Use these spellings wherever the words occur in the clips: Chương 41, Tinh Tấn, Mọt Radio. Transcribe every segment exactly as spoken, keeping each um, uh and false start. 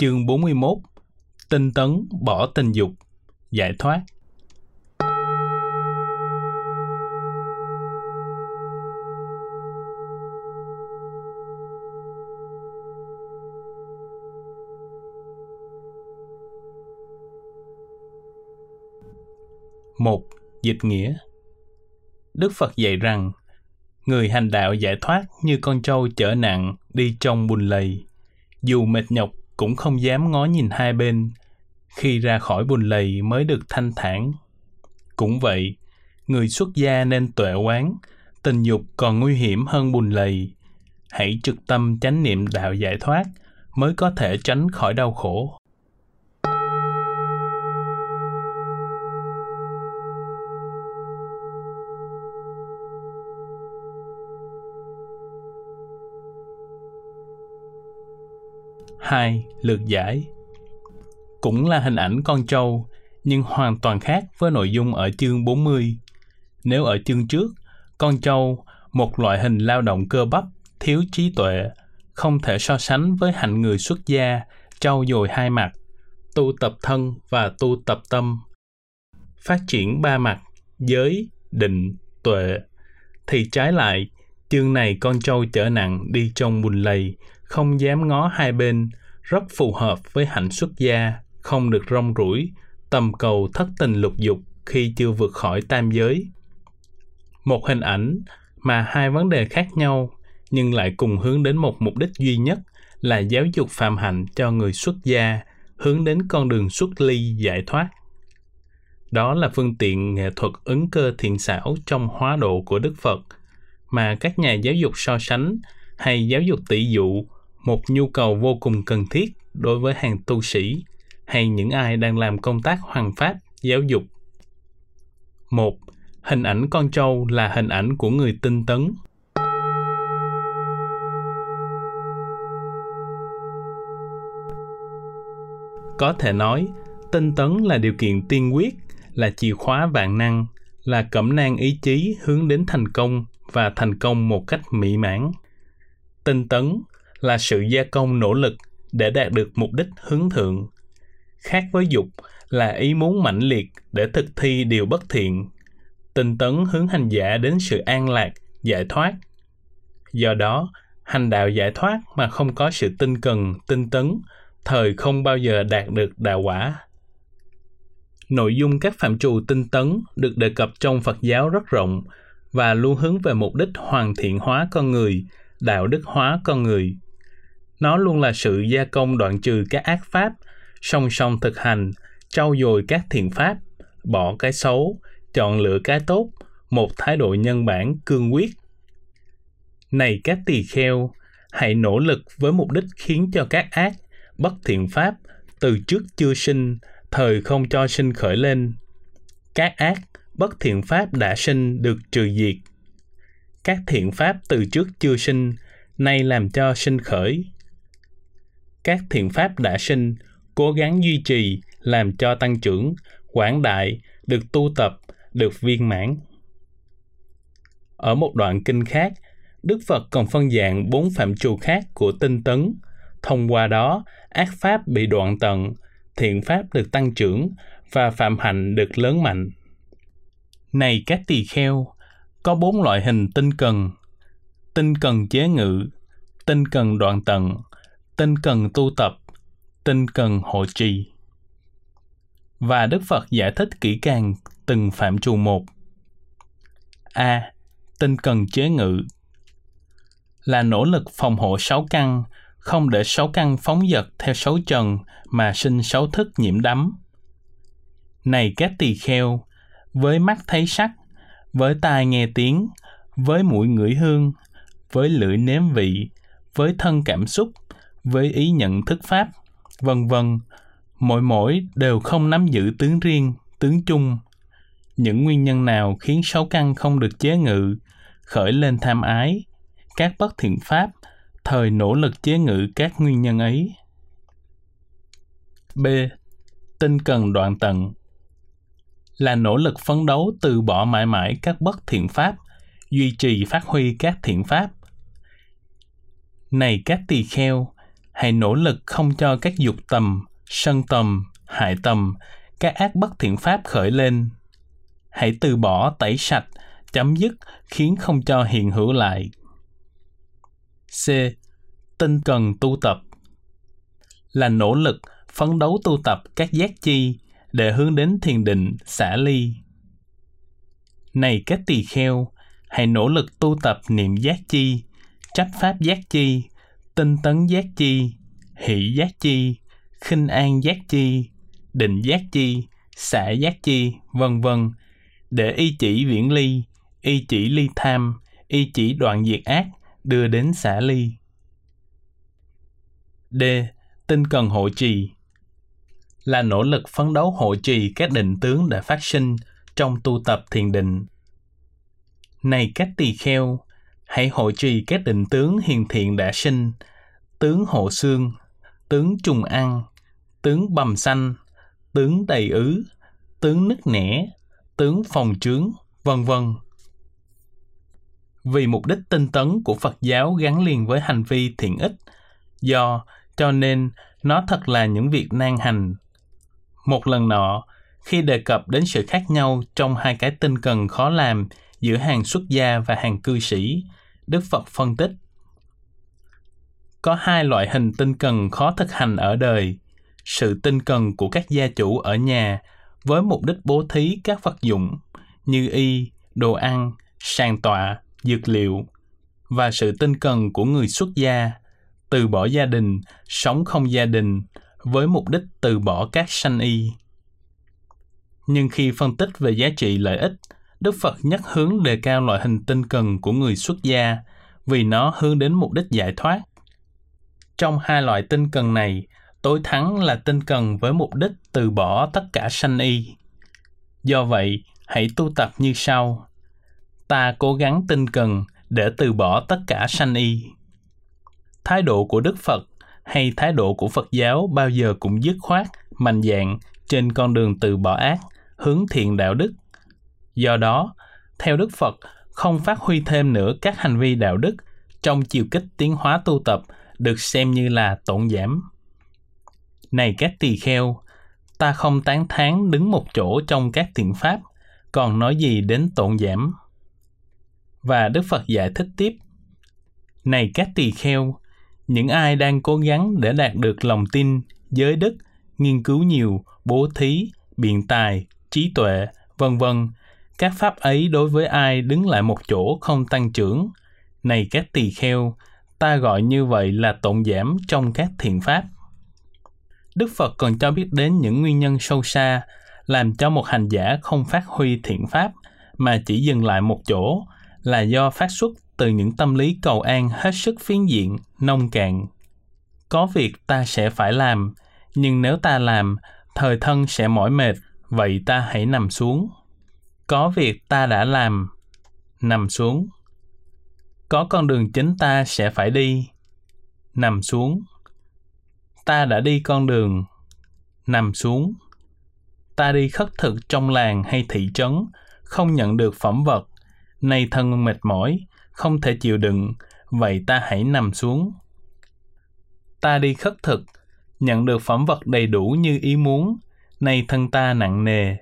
Chương bốn mươi mốt. Tinh tấn bỏ tình dục, giải thoát. một. Dịch nghĩa. Đức Phật dạy rằng, người hành đạo giải thoát như con trâu chở nặng đi trong bùn lầy. Dù mệt nhọc cũng không dám ngó nhìn hai bên, khi ra khỏi bùn lầy mới được thanh thản. Cũng vậy, người xuất gia nên tuệ quán, tình dục còn nguy hiểm hơn bùn lầy. Hãy trực tâm chánh niệm đạo giải thoát mới có thể tránh khỏi đau khổ. hai. Lược giải. Cũng là hình ảnh con trâu, nhưng hoàn toàn khác với nội dung ở chương bốn mươi. Nếu ở chương trước, con trâu, một loại hình lao động cơ bắp, thiếu trí tuệ, không thể so sánh với hạnh người xuất gia, trau dồi hai mặt, tu tập thân và tu tập tâm. Phát triển ba mặt, giới, định, tuệ. Thì trái lại, chương này con trâu chở nặng đi trong bùn lầy, không dám ngó hai bên, rất phù hợp với hạnh xuất gia, không được rong ruổi, tầm cầu thất tình lục dục khi chưa vượt khỏi tam giới. Một hình ảnh mà hai vấn đề khác nhau, nhưng lại cùng hướng đến một mục đích duy nhất là giáo dục phạm hạnh cho người xuất gia, hướng đến con đường xuất ly giải thoát. Đó là phương tiện nghệ thuật ứng cơ thiện xảo trong hóa độ của Đức Phật, mà các nhà giáo dục so sánh hay giáo dục tỷ dụ, một nhu cầu vô cùng cần thiết đối với hàng tu sĩ hay những ai đang làm công tác hoằng pháp, giáo dục. một. Hình ảnh con trâu là hình ảnh của người tinh tấn. Có thể nói, tinh tấn là điều kiện tiên quyết, là chìa khóa vạn năng, là cẩm nang ý chí hướng đến thành công và thành công một cách mỹ mãn. Tinh tấn là sự gia công nỗ lực để đạt được mục đích hướng thượng. Khác với dục là ý muốn mãnh liệt để thực thi điều bất thiện. Tinh tấn hướng hành giả đến sự an lạc, giải thoát. Do đó, hành đạo giải thoát mà không có sự tinh cần, tinh tấn, thời không bao giờ đạt được đạo quả. Nội dung các phạm trù tinh tấn được đề cập trong Phật giáo rất rộng và luôn hướng về mục đích hoàn thiện hóa con người, đạo đức hóa con người. Nó luôn là sự gia công đoạn trừ các ác pháp, song song thực hành, trau dồi các thiện pháp, bỏ cái xấu, chọn lựa cái tốt, một thái độ nhân bản cương quyết. Này các tỳ kheo, hãy nỗ lực với mục đích khiến cho các ác, bất thiện pháp, từ trước chưa sinh, thời không cho sinh khởi lên. Các ác, bất thiện pháp đã sinh được trừ diệt. Các thiện pháp từ trước chưa sinh, nay làm cho sinh khởi. Các thiện pháp đã sinh, cố gắng duy trì, làm cho tăng trưởng, quảng đại, được tu tập, được viên mãn. Ở một đoạn kinh khác, Đức Phật còn phân dạng bốn phạm trù khác của tinh tấn. Thông qua đó, ác pháp bị đoạn tận, thiện pháp được tăng trưởng và phạm hạnh được lớn mạnh. Này các tỳ kheo, có bốn loại hình tinh cần: tinh cần chế ngự, tinh cần đoạn tận, tinh cần tu tập, tinh cần hộ trì. Và Đức Phật giải thích kỹ càng từng phạm trù một. A. Tinh cần chế ngự là nỗ lực phòng hộ sáu căn, không để sáu căn phóng dật theo sáu trần mà sinh sáu thức nhiễm đắm. Này các tỳ kheo, với mắt thấy sắc, với tai nghe tiếng, với mũi ngửi hương, với lưỡi nếm vị, với thân cảm xúc, với ý nhận thức pháp, vân vân, mỗi mỗi đều không nắm giữ tướng riêng, tướng chung. Những nguyên nhân nào khiến sáu căn không được chế ngự, khởi lên tham ái, các bất thiện pháp, thời nỗ lực chế ngự các nguyên nhân ấy. B. Tinh cần đoạn tận là nỗ lực phấn đấu từ bỏ mãi mãi các bất thiện pháp, duy trì phát huy các thiện pháp. Này các tỳ kheo, hãy nỗ lực không cho các dục tầm, sân tầm, hại tầm, các ác bất thiện pháp khởi lên. Hãy từ bỏ, tẩy sạch, chấm dứt, khiến không cho hiện hữu lại. C. Tinh cần tu tập là nỗ lực, phấn đấu tu tập các giác chi để hướng đến thiền định, xả ly. Này các tỳ kheo, hãy nỗ lực tu tập niệm giác chi, trách pháp giác chi, tinh tấn giác chi, hỷ giác chi, khinh an giác chi, định giác chi, xả giác chi, vân vân, để y chỉ viễn ly, y chỉ ly tham, y chỉ đoạn diệt ác, đưa đến xả ly. D. Tinh cần hộ trì là nỗ lực phấn đấu hộ trì các định tướng đã phát sinh trong tu tập thiền định. Này các tỳ kheo, hãy hộ trì các định tướng hiền thiện đã sinh: tướng hộ xương, tướng trùng ăn, tướng bầm xanh, tướng đầy ứ, tướng nứt nẻ, tướng phòng trướng, vân vân. Vì mục đích tinh tấn của Phật giáo gắn liền với hành vi thiện ích, do cho nên nó thật là những việc nan hành. Một lần nọ, khi đề cập đến sự khác nhau trong hai cái tinh cần khó làm giữa hàng xuất gia và hàng cư sĩ, Đức Phật phân tích: có hai loại hình tinh cần khó thực hành ở đời: sự tinh cần của các gia chủ ở nhà với mục đích bố thí các vật dụng như y, đồ ăn, sàn tọa, dược liệu, và sự tinh cần của người xuất gia từ bỏ gia đình, sống không gia đình với mục đích từ bỏ các sanh y. Nhưng khi phân tích về giá trị lợi ích, Đức Phật nhất hướng đề cao loại hình tinh cần của người xuất gia vì nó hướng đến mục đích giải thoát. Trong hai loại tinh cần này, tối thắng là tinh cần với mục đích từ bỏ tất cả sanh y. Do vậy, hãy tu tập như sau: ta cố gắng tinh cần để từ bỏ tất cả sanh y. Thái độ của Đức Phật hay thái độ của Phật giáo bao giờ cũng dứt khoát, mạnh dạn trên con đường từ bỏ ác, hướng thiện đạo đức. Do đó, theo Đức Phật, không phát huy thêm nữa các hành vi đạo đức trong chiều kích tiến hóa tu tập được xem như là tổn giảm. Này các tỳ kheo, ta không tán thán đứng một chỗ trong các thiện pháp, còn nói gì đến tổn giảm. Và Đức Phật giải thích tiếp: này các tỳ kheo, những ai đang cố gắng để đạt được lòng tin, giới đức, nghiên cứu nhiều, bố thí, biện tài, trí tuệ, vân vân, các pháp ấy đối với ai đứng lại một chỗ không tăng trưởng, này các tỳ kheo, ta gọi như vậy là tổn giảm trong các thiện pháp. Đức Phật còn cho biết đến những nguyên nhân sâu xa làm cho một hành giả không phát huy thiện pháp mà chỉ dừng lại một chỗ là do phát xuất từ những tâm lý cầu an hết sức phiến diện, nông cạn. Có việc ta sẽ phải làm, nhưng nếu ta làm, thời thân sẽ mỏi mệt, vậy ta hãy nằm xuống. Có việc ta đã làm, nằm xuống. Có con đường chính ta sẽ phải đi, nằm xuống. Ta đã đi con đường, nằm xuống. Ta đi khất thực trong làng hay thị trấn, không nhận được phẩm vật, nay thân mệt mỏi, không thể chịu đựng, vậy ta hãy nằm xuống. Ta đi khất thực, nhận được phẩm vật đầy đủ như ý muốn, nay thân ta nặng nề,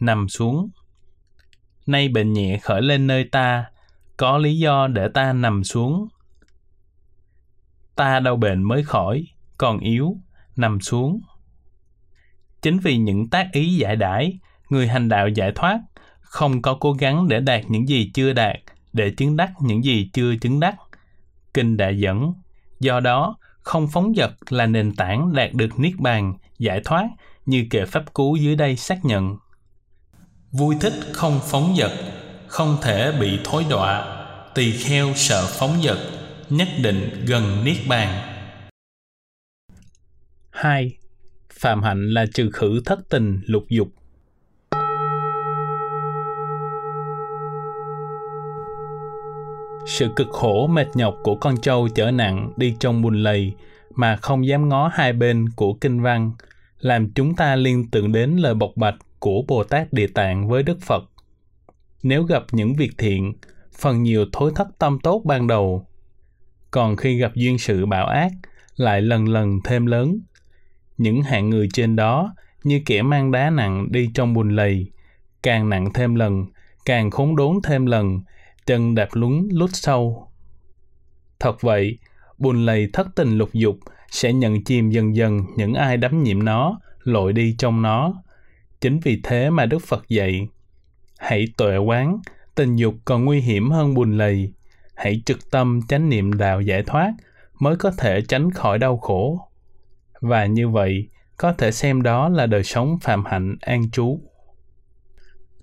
nằm xuống. Nay bệnh nhẹ khởi lên nơi ta, có lý do để ta nằm xuống. Ta đau bệnh mới khỏi, còn yếu, nằm xuống. Chính vì những tác ý giải đãi, người hành đạo giải thoát, không có cố gắng để đạt những gì chưa đạt, để chứng đắc những gì chưa chứng đắc. Kinh đã dẫn, do đó, không phóng dật là nền tảng đạt được niết bàn, giải thoát như kệ pháp cú dưới đây xác nhận. Vui thích không phóng dật, không thể bị thối đọa, tỳ kheo sợ phóng dật, nhất định gần niết bàn. hai. Phạm hạnh là trừ khử thất tình, lục dục. Sự cực khổ mệt nhọc của con trâu chở nặng đi trong bùn lầy mà không dám ngó hai bên của kinh văn làm chúng ta liên tưởng đến lời bộc bạch của Bồ Tát Địa Tạng với Đức Phật. Nếu gặp những việc thiện, phần nhiều thối thất tâm tốt ban đầu. Còn khi gặp duyên sự bạo ác, lại lần lần thêm lớn. Những hạng người trên đó như kẻ mang đá nặng đi trong bùn lầy, càng nặng thêm lần, càng khốn đốn thêm lần, chân đạp lún lút sâu. Thật vậy, bùn lầy thất tình lục dục sẽ nhận chìm dần dần những ai đắm nhiễm nó, lội đi trong nó. Chính vì thế mà Đức Phật dạy, hãy tuệ quán, tình dục còn nguy hiểm hơn bùn lầy. Hãy trực tâm chánh niệm đạo giải thoát mới có thể tránh khỏi đau khổ. Và như vậy, có thể xem đó là đời sống phạm hạnh an trú.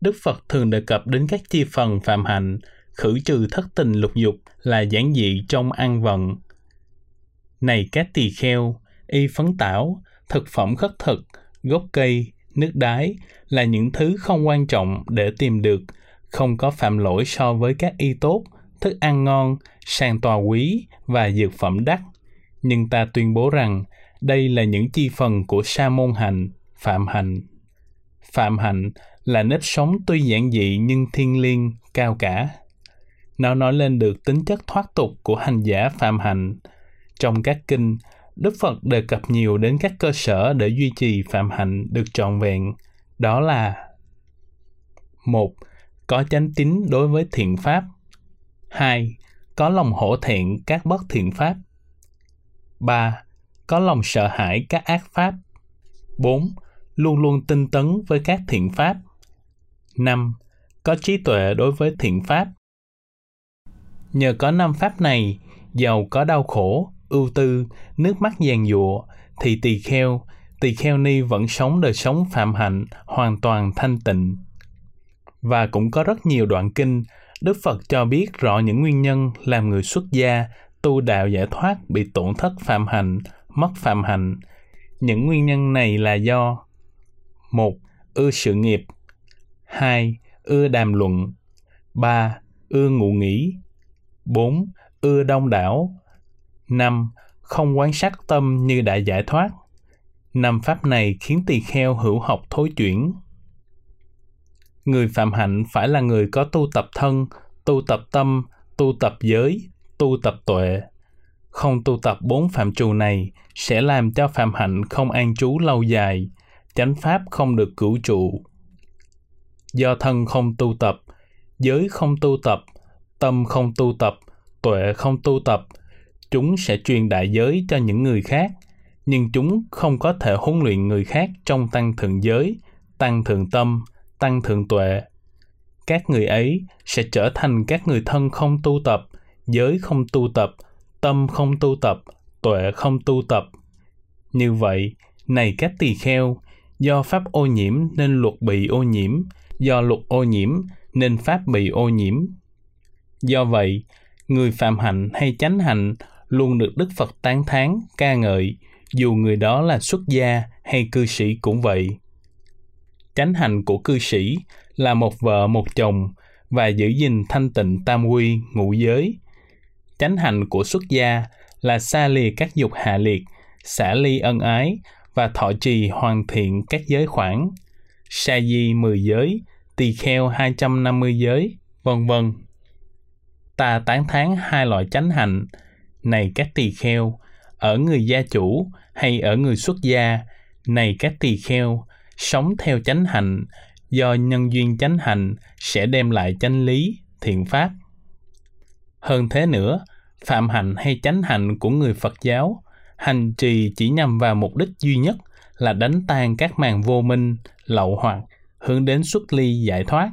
Đức Phật thường đề cập đến các chi phần phạm hạnh, khử trừ thất tình lục dục là giản dị trong ăn vận. Này các tỳ kheo, y phấn tảo, thực phẩm khất thực, gốc cây, nước đái là những thứ không quan trọng để tìm được, không có phạm lỗi so với các y tốt, thức ăn ngon, sang tòa quý và dược phẩm đắt. Nhưng ta tuyên bố rằng đây là những chi phần của sa môn hạnh, phạm hạnh. Phạm hạnh là nếp sống tuy giản dị nhưng thiêng liêng, cao cả. Nó nói lên được tính chất thoát tục của hành giả phạm hạnh. Trong các kinh, Đức Phật đề cập nhiều đến các cơ sở để duy trì phạm hạnh được trọn vẹn, đó là: một. Có chánh tín đối với thiện pháp. Hai. Có lòng hổ thẹn các bất thiện pháp. Ba. Có lòng sợ hãi các ác pháp. Bốn. Luôn luôn tinh tấn với các thiện pháp. Năm. Có trí tuệ đối với thiện pháp. Nhờ có năm pháp này, giàu có đau khổ, ưu tư, nước mắt giàn giụa, thì tỳ kheo, tỳ kheo ni vẫn sống đời sống phạm hạnh hoàn toàn thanh tịnh. Và cũng có rất nhiều đoạn kinh, Đức Phật cho biết rõ những nguyên nhân làm người xuất gia, tu đạo giải thoát bị tổn thất phạm hạnh, mất phạm hạnh. Những nguyên nhân này là do: một. Ưa sự nghiệp. Hai. Ưa đàm luận. Ba. Ưa ngụ nghỉ. Bốn. Ưa đông đảo. Năm. Không quán sát tâm như đã giải thoát. Năm pháp này khiến tỳ kheo hữu học thối chuyển. Người phạm hạnh phải là người có tu tập thân, tu tập tâm, tu tập giới, tu tập tuệ. Không tu tập bốn phạm trù này sẽ làm cho phạm hạnh không an trú lâu dài, chánh pháp không được cửu trụ. Do thân không tu tập, giới không tu tập, tâm không tu tập, tuệ không tu tập, chúng sẽ truyền đại giới cho những người khác, nhưng chúng không có thể huấn luyện người khác trong tăng thượng giới, tăng thượng tâm, tăng thượng tuệ. Các người ấy sẽ trở thành các người thân không tu tập, giới không tu tập, tâm không tu tập, tuệ không tu tập. Như vậy, này các tỳ kheo, do pháp ô nhiễm nên luật bị ô nhiễm, do luật ô nhiễm nên pháp bị ô nhiễm. Do vậy, người phạm hạnh hay chánh hạnh luôn được Đức Phật tán thán, ca ngợi, dù người đó là xuất gia hay cư sĩ cũng vậy. Chánh hạnh của cư sĩ là một vợ một chồng và giữ gìn thanh tịnh tam quy, ngũ giới. Chánh hạnh của xuất gia là xa lìa các dục hạ liệt, xả ly ân ái và thọ trì hoàn thiện các giới khoảng, sa di mười giới, tỳ kheo hai trăm năm mươi giới, vân vân. Ta tán thán hai loại chánh hạnh, này các tỳ kheo, ở người gia chủ hay ở người xuất gia, này các tỳ kheo, sống theo chánh hạnh, do nhân duyên chánh hạnh sẽ đem lại chánh lý, thiện pháp. Hơn thế nữa, phạm hạnh hay chánh hạnh của người Phật giáo, hành trì chỉ nhằm vào mục đích duy nhất là đánh tan các màn vô minh, lậu hoặc, hướng đến xuất ly giải thoát.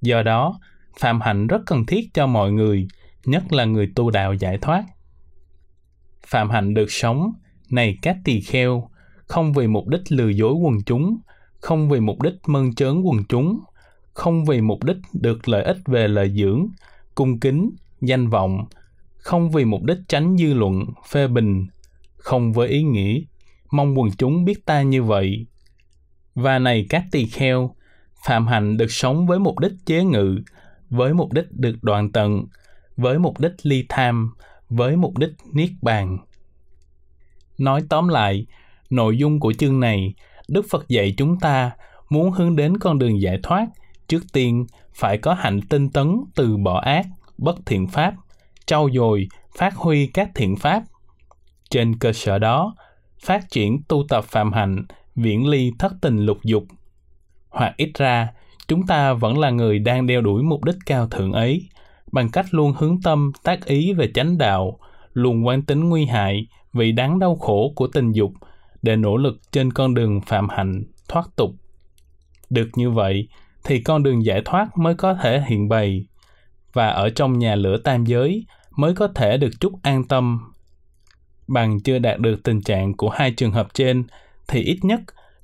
Do đó, phạm hạnh rất cần thiết cho mọi người, nhất là người tu đạo giải thoát. Phạm hạnh được sống, này các tỳ kheo, không vì mục đích lừa dối quần chúng, không vì mục đích mơn trớn quần chúng, không vì mục đích được lợi ích về lợi dưỡng, cung kính, danh vọng, không vì mục đích tránh dư luận, phê bình, không với ý nghĩ mong quần chúng biết ta như vậy. Và này các tỳ kheo, phạm hạnh được sống với mục đích chế ngự, với mục đích được đoạn tận, với mục đích ly tham, với mục đích niết bàn. Nói tóm lại, nội dung của chương này, Đức Phật dạy chúng ta muốn hướng đến con đường giải thoát, trước tiên phải có hạnh tinh tấn từ bỏ ác, bất thiện pháp, trau dồi, phát huy các thiện pháp. Trên cơ sở đó, phát triển tu tập phạm hạnh, viễn ly thất tình lục dục. Hoặc ít ra, chúng ta vẫn là người đang đeo đuổi mục đích cao thượng ấy, bằng cách luôn hướng tâm tác ý về chánh đạo, luôn quán tính nguy hại, vị đắng đau khổ của tình dục, để nỗ lực trên con đường phạm hạnh, thoát tục. Được như vậy, thì con đường giải thoát mới có thể hiện bày, và ở trong nhà lửa tam giới mới có thể được chút an tâm. Bằng chưa đạt được tình trạng của hai trường hợp trên, thì ít nhất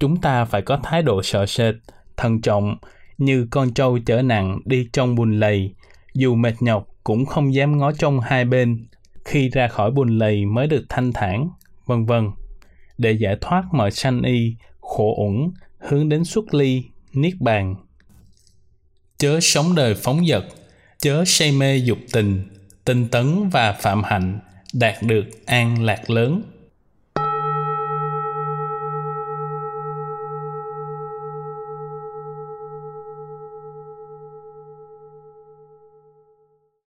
chúng ta phải có thái độ sợ sệt, thận trọng, như con trâu chở nặng đi trong bùn lầy, dù mệt nhọc cũng không dám ngó trong hai bên, khi ra khỏi bùn lầy mới được thanh thản, vân vân, để giải thoát mọi sanh y, khổ uẩn, hướng đến xuất ly, niết bàn. Chớ sống đời phóng dật, chớ say mê dục tình, tinh tấn và phạm hạnh, đạt được an lạc lớn.